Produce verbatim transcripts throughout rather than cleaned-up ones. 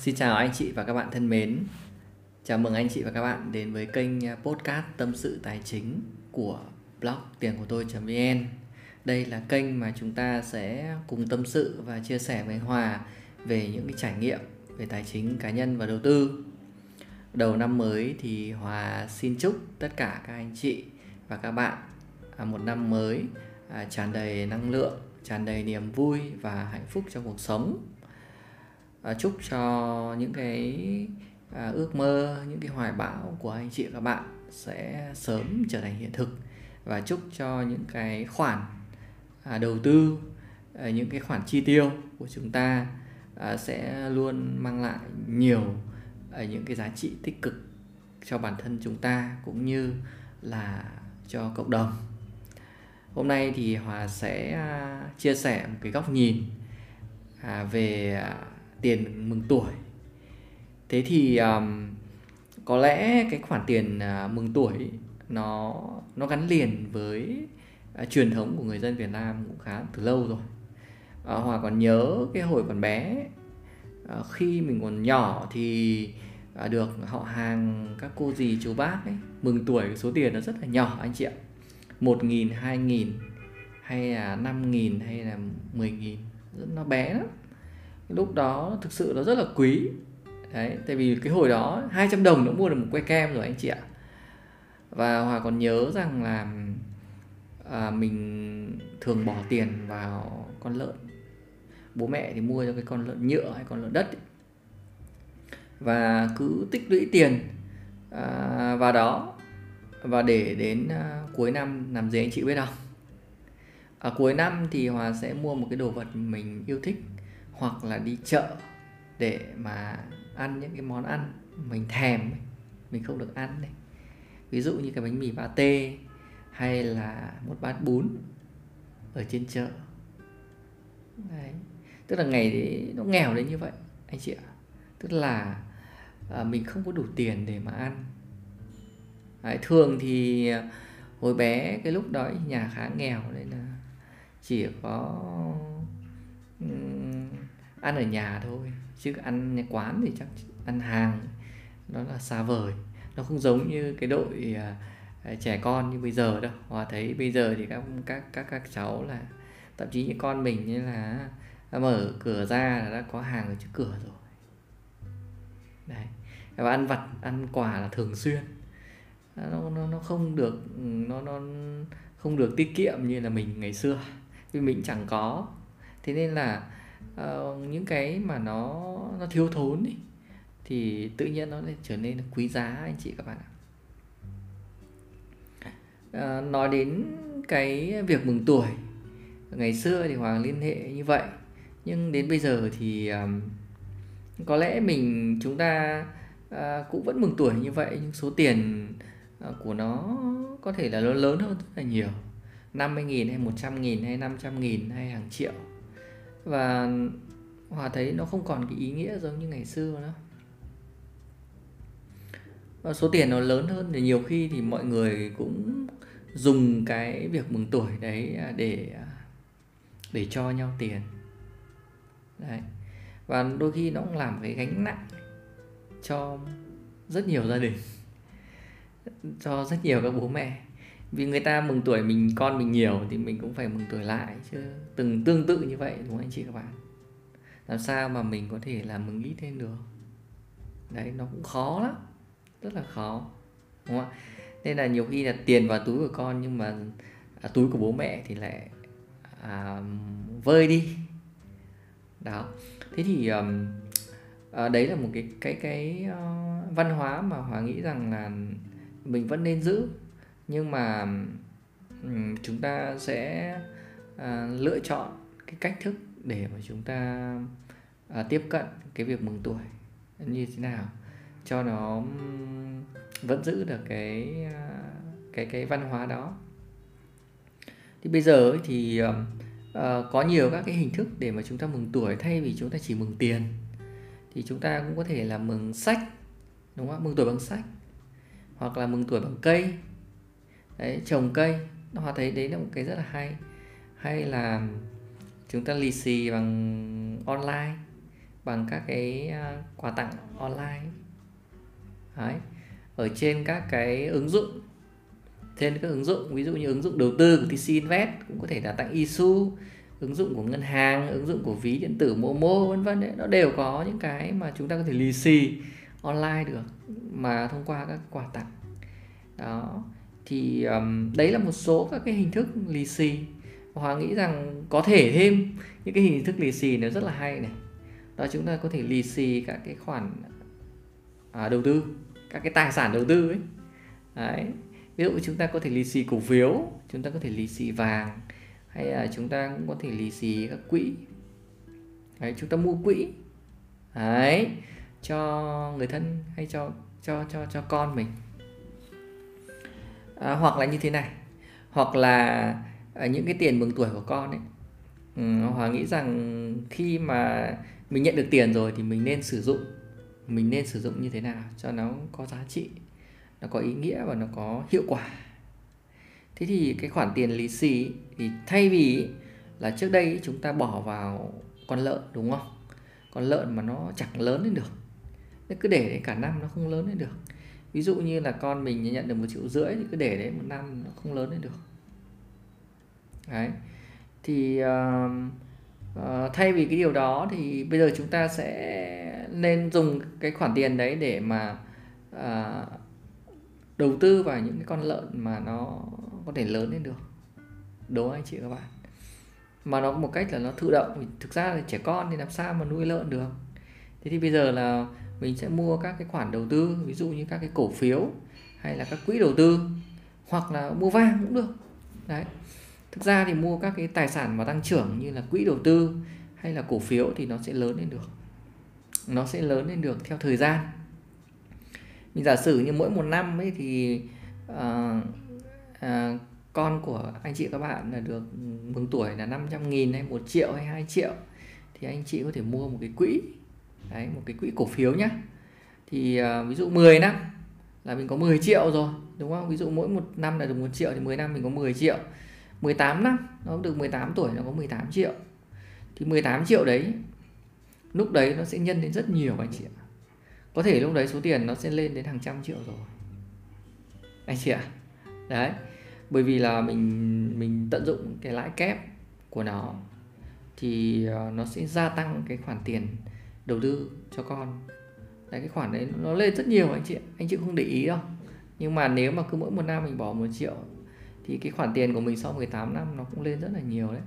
Xin chào anh chị và các bạn thân mến. Chào mừng anh chị và các bạn đến với kênh podcast Tâm sự Tài chính của blog tiềncủatôi chấm vn. Đây là kênh mà chúng ta sẽ cùng tâm sự và chia sẻ với Hòa về những cái trải nghiệm về tài chính cá nhân và đầu tư. Đầu năm mới thì Hòa xin chúc tất cả các anh chị và các bạn một năm mới tràn đầy năng lượng, tràn đầy niềm vui và hạnh phúc trong cuộc sống. Chúc cho những cái ước mơ, những cái hoài bão của anh chị và các bạn sẽ sớm trở thành hiện thực. Và chúc cho những cái khoản đầu tư, những cái khoản chi tiêu của chúng ta sẽ luôn mang lại nhiều những cái giá trị tích cực cho bản thân chúng ta cũng như là cho cộng đồng. Hôm nay thì Hòa sẽ chia sẻ một cái góc nhìn về tiền mừng tuổi. Thế thì um, có lẽ cái khoản tiền uh, mừng tuổi nó nó gắn liền với uh, truyền thống của người dân Việt Nam cũng khá từ lâu rồi. Uh, Hòa còn nhớ cái hồi còn bé, uh, khi mình còn nhỏ thì uh, được họ hàng các cô dì chú bác ấy mừng tuổi cái số tiền nó rất là nhỏ anh chị ạ. một nghìn, hai nghìn hay là năm nghìn hay là mười nghìn, nó bé lắm. Lúc đó thực sự nó rất là quý. Đấy, tại vì cái hồi đó hai trăm đồng đã mua được một que kem rồi anh chị ạ. Và Hòa còn nhớ rằng là à, mình thường bỏ tiền vào con lợn. Bố mẹ thì mua cho cái con lợn nhựa hay con lợn đất ấy. Và cứ tích lũy tiền à, vào đó. Và để đến à, cuối năm làm gì anh chị biết không? À, cuối năm thì Hòa sẽ mua một cái đồ vật mình yêu thích, hoặc là đi chợ để mà ăn những cái món ăn mình thèm, mình không được ăn này. Ví dụ như cái bánh mì pate hay là một bát bún ở trên chợ. Đấy. Tức là ngày đấy nó nghèo đến như vậy anh chị ạ. Tức là à, mình không có đủ tiền để mà ăn. Đấy, thường thì hồi bé cái lúc đó nhà khá nghèo nên là chỉ có ăn ở nhà thôi, chứ ăn quán thì chắc ăn hàng nó là xa vời. Nó không giống như cái đội uh, trẻ con như bây giờ đâu. Hòa thấy bây giờ thì các các các các cháu là, thậm chí những con mình như là mở cửa ra là đã có hàng ở trước cửa rồi. Đấy. Và ăn vặt, ăn quà là thường xuyên. Nó nó nó không được nó nó không được tiết kiệm như là mình ngày xưa, vì mình chẳng có. Thế nên là Uh, những cái mà nó nó thiếu thốn ý, thì tự nhiên nó lại trở nên quý giá anh chị các bạn ạ. Uh, nói đến cái việc mừng tuổi, ngày xưa thì Hoàng liên hệ như vậy, nhưng đến bây giờ thì um, có lẽ mình chúng ta uh, cũng vẫn mừng tuổi như vậy, nhưng số tiền uh, của nó có thể là nó lớn hơn rất là nhiều, năm mươi nghìn hay một trăm nghìn hay năm trăm nghìn hay hàng triệu. Và Hòa thấy nó không còn cái ý nghĩa giống như ngày xưa nữa. Và số tiền nó lớn hơn thì nhiều khi thì mọi người cũng dùng cái việc mừng tuổi đấy để để cho nhau tiền. Đấy. Và đôi khi nó cũng làm cái gánh nặng cho rất nhiều gia đình, cho rất nhiều các bố mẹ. Vì người ta mừng tuổi mình, con mình nhiều thì mình cũng phải mừng tuổi lại chứ, từng tương tự như vậy đúng không anh chị các bạn? Làm sao mà mình có thể là mừng ít lên được? Đấy, nó cũng khó lắm, rất là khó, đúng không ạ? Nên là nhiều khi là tiền vào túi của con nhưng mà à, túi của bố mẹ thì lại à, vơi đi. Đó. Thế thì à, đấy là một cái cái cái uh, văn hóa mà Hòa nghĩ rằng là mình vẫn nên giữ. Nhưng mà chúng ta sẽ à, lựa chọn cái cách thức để mà chúng ta à, tiếp cận cái việc mừng tuổi như thế nào cho nó vẫn giữ được cái cái cái văn hóa đó. Thì bây giờ thì à, có nhiều các cái hình thức để mà chúng ta mừng tuổi, thay vì chúng ta chỉ mừng tiền thì chúng ta cũng có thể là mừng sách, đúng không? Mừng tuổi bằng sách hoặc là mừng tuổi bằng cây. Đấy, trồng cây, Hòa thấy đấy là một cái rất là hay. Hay là chúng ta lì xì bằng online, bằng các cái quà tặng online. Đấy. Ở trên các cái ứng dụng, trên các ứng dụng ví dụ như ứng dụng đầu tư của tê xê Invest cũng có thể là tặng issue, ứng dụng của ngân hàng, ứng dụng của ví điện tử Momo vân vân đấy, nó đều có những cái mà chúng ta có thể lì xì online được mà thông qua các quà tặng. Đó. Thì um, đấy là một số các cái hình thức lì xì. Hòa nghĩ rằng có thể thêm những cái hình thức lì xì nó rất là hay này. Đó, chúng ta có thể lì xì các cái khoản à, đầu tư, các cái tài sản đầu tư ấy. Đấy. Ví dụ chúng ta có thể lì xì cổ phiếu, chúng ta có thể lì xì vàng, hay là chúng ta cũng có thể lì xì các quỹ. Đấy, chúng ta mua quỹ. Đấy, cho người thân hay cho cho cho cho con mình. À, hoặc là như thế này, hoặc là à, những cái tiền mừng tuổi của con ấy, ừ, Hòa nghĩ rằng khi mà mình nhận được tiền rồi thì mình nên sử dụng, mình nên sử dụng như thế nào cho nó có giá trị, nó có ý nghĩa và nó có hiệu quả. Thế thì cái khoản tiền lì xì thì thay vì là trước đây chúng ta bỏ vào con lợn, đúng không? Con lợn mà nó chẳng lớn lên được, nó cứ để đấy cả năm nó không lớn lên được. Ví dụ như là con mình nhận được một triệu rưỡi thì cứ để đấy một năm nó không lớn lên được. Đấy. Thì uh, uh, thay vì cái điều đó thì bây giờ chúng ta sẽ nên dùng cái khoản tiền đấy để mà uh, đầu tư vào những cái con lợn mà nó có thể lớn lên được, đúng không anh chị các bạn? Mà nó có một cách là nó thụ động. Thực ra là trẻ con thì làm sao mà nuôi lợn được. Thế thì bây giờ là mình sẽ mua các cái khoản đầu tư, ví dụ như các cái cổ phiếu hay là các quỹ đầu tư, hoặc là mua vàng cũng được. Đấy. Thực ra thì mua các cái tài sản mà tăng trưởng như là quỹ đầu tư hay là cổ phiếu thì nó sẽ lớn lên được. Nó sẽ lớn lên được theo thời gian. Mình giả sử như mỗi một năm ấy thì à, à, con của anh chị các bạn là được mừng tuổi là năm trăm nghìn hay một triệu hay hai triệu thì anh chị có thể mua một cái quỹ. Đấy, một cái quỹ cổ phiếu nhá. Thì uh, ví dụ mười năm là mình có mười triệu rồi, đúng không? Ví dụ mỗi một năm là được một triệu thì mười năm mình có mười triệu. mười tám năm nó được mười tám tuổi nó có mười tám triệu. Thì mười tám triệu đấy lúc đấy nó sẽ nhân đến rất nhiều anh chị ạ. Có thể lúc đấy số tiền nó sẽ lên đến hàng trăm triệu rồi. Anh chị ạ. Đấy. Bởi vì là mình mình tận dụng cái lãi kép của nó thì uh, nó sẽ gia tăng cái khoản tiền đầu tư cho con. Đấy, cái khoản đấy nó lên rất nhiều anh chị anh chị không để ý đâu. Nhưng mà nếu mà cứ mỗi một năm mình bỏ một triệu thì cái khoản tiền của mình sau mười tám năm nó cũng lên rất là nhiều đấy.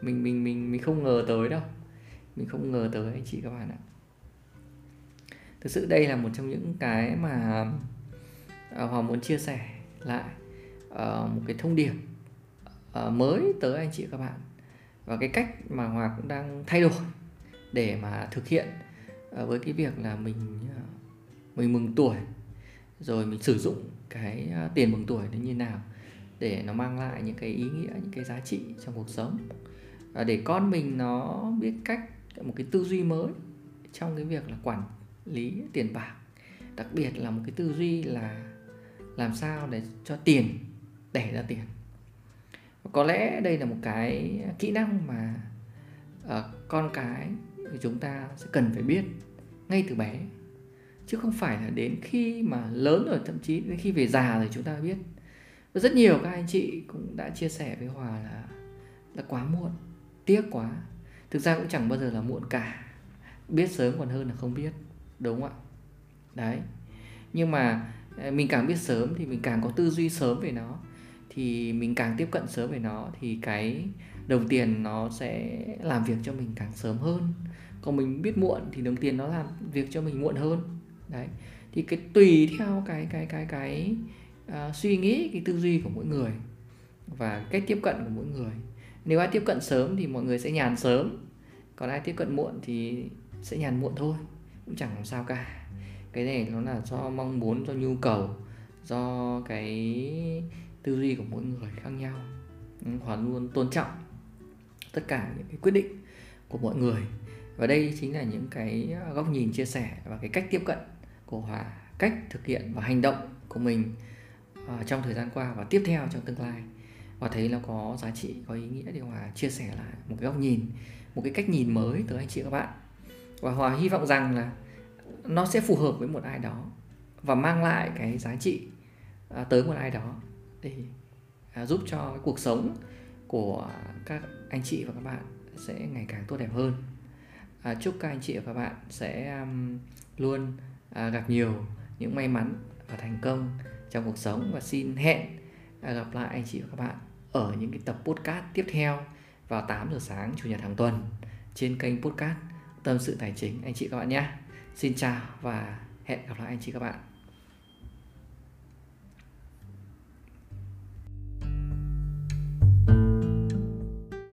Mình mình mình mình không ngờ tới đâu. Mình không ngờ tới anh chị các bạn ạ. Thực sự đây là một trong những cái mà Hòa muốn chia sẻ lại một cái thông điệp mới tới anh chị các bạn, và cái cách mà Hòa cũng đang thay đổi để mà thực hiện với cái việc là mình mình mừng tuổi rồi mình sử dụng cái tiền mừng tuổi nó như nào để nó mang lại những cái ý nghĩa, những cái giá trị trong cuộc sống, để con mình nó biết cách một cái tư duy mới trong cái việc là quản lý tiền bạc, đặc biệt là một cái tư duy là làm sao để cho tiền đẻ ra tiền. Có lẽ đây là một cái kỹ năng mà con cái thì chúng ta sẽ cần phải biết ngay từ bé, chứ không phải là đến khi mà lớn rồi, thậm chí đến khi về già rồi chúng ta biết. Và rất nhiều các anh chị cũng đã chia sẻ với Hòa là là quá muộn, tiếc quá. Thực ra cũng chẳng bao giờ là muộn cả, biết sớm còn hơn là không biết, đúng không ạ? Đấy. Nhưng mà mình càng biết sớm thì mình càng có tư duy sớm về nó, thì mình càng tiếp cận sớm về nó thì cái đồng tiền nó sẽ làm việc cho mình càng sớm hơn. Còn mình biết muộn thì đồng tiền nó làm việc cho mình muộn hơn. Đấy. Thì cái tùy theo cái cái cái cái uh, suy nghĩ, cái tư duy của mỗi người và cách tiếp cận của mỗi người. Nếu ai tiếp cận sớm thì mọi người sẽ nhàn sớm, còn ai tiếp cận muộn thì sẽ nhàn muộn thôi, cũng chẳng làm sao cả. Cái này nó là do mong muốn, do nhu cầu, do cái tư duy của mỗi người khác nhau. Hòa luôn tôn trọng tất cả những cái quyết định của mọi người, và đây chính là những cái góc nhìn chia sẻ và cái cách tiếp cận của Hòa, cách thực hiện và hành động của mình uh, trong thời gian qua và tiếp theo trong tương lai. Hòa thấy nó có giá trị, có ý nghĩa để Hòa chia sẻ lại một cái góc nhìn, một cái cách nhìn mới tới anh chị các bạn. Và Hòa hy vọng rằng là nó sẽ phù hợp với một ai đó và mang lại cái giá trị tới một ai đó để giúp cho cuộc sống của các anh chị và các bạn sẽ ngày càng tốt đẹp hơn. Chúc các anh chị và các bạn sẽ luôn gặp nhiều những may mắn và thành công trong cuộc sống, và xin hẹn gặp lại anh chị và các bạn ở những cái tập podcast tiếp theo vào tám giờ sáng Chủ nhật hàng tuần trên kênh podcast Tâm sự Tài chính anh chị các bạn nhé. Xin chào và hẹn gặp lại anh chị các bạn.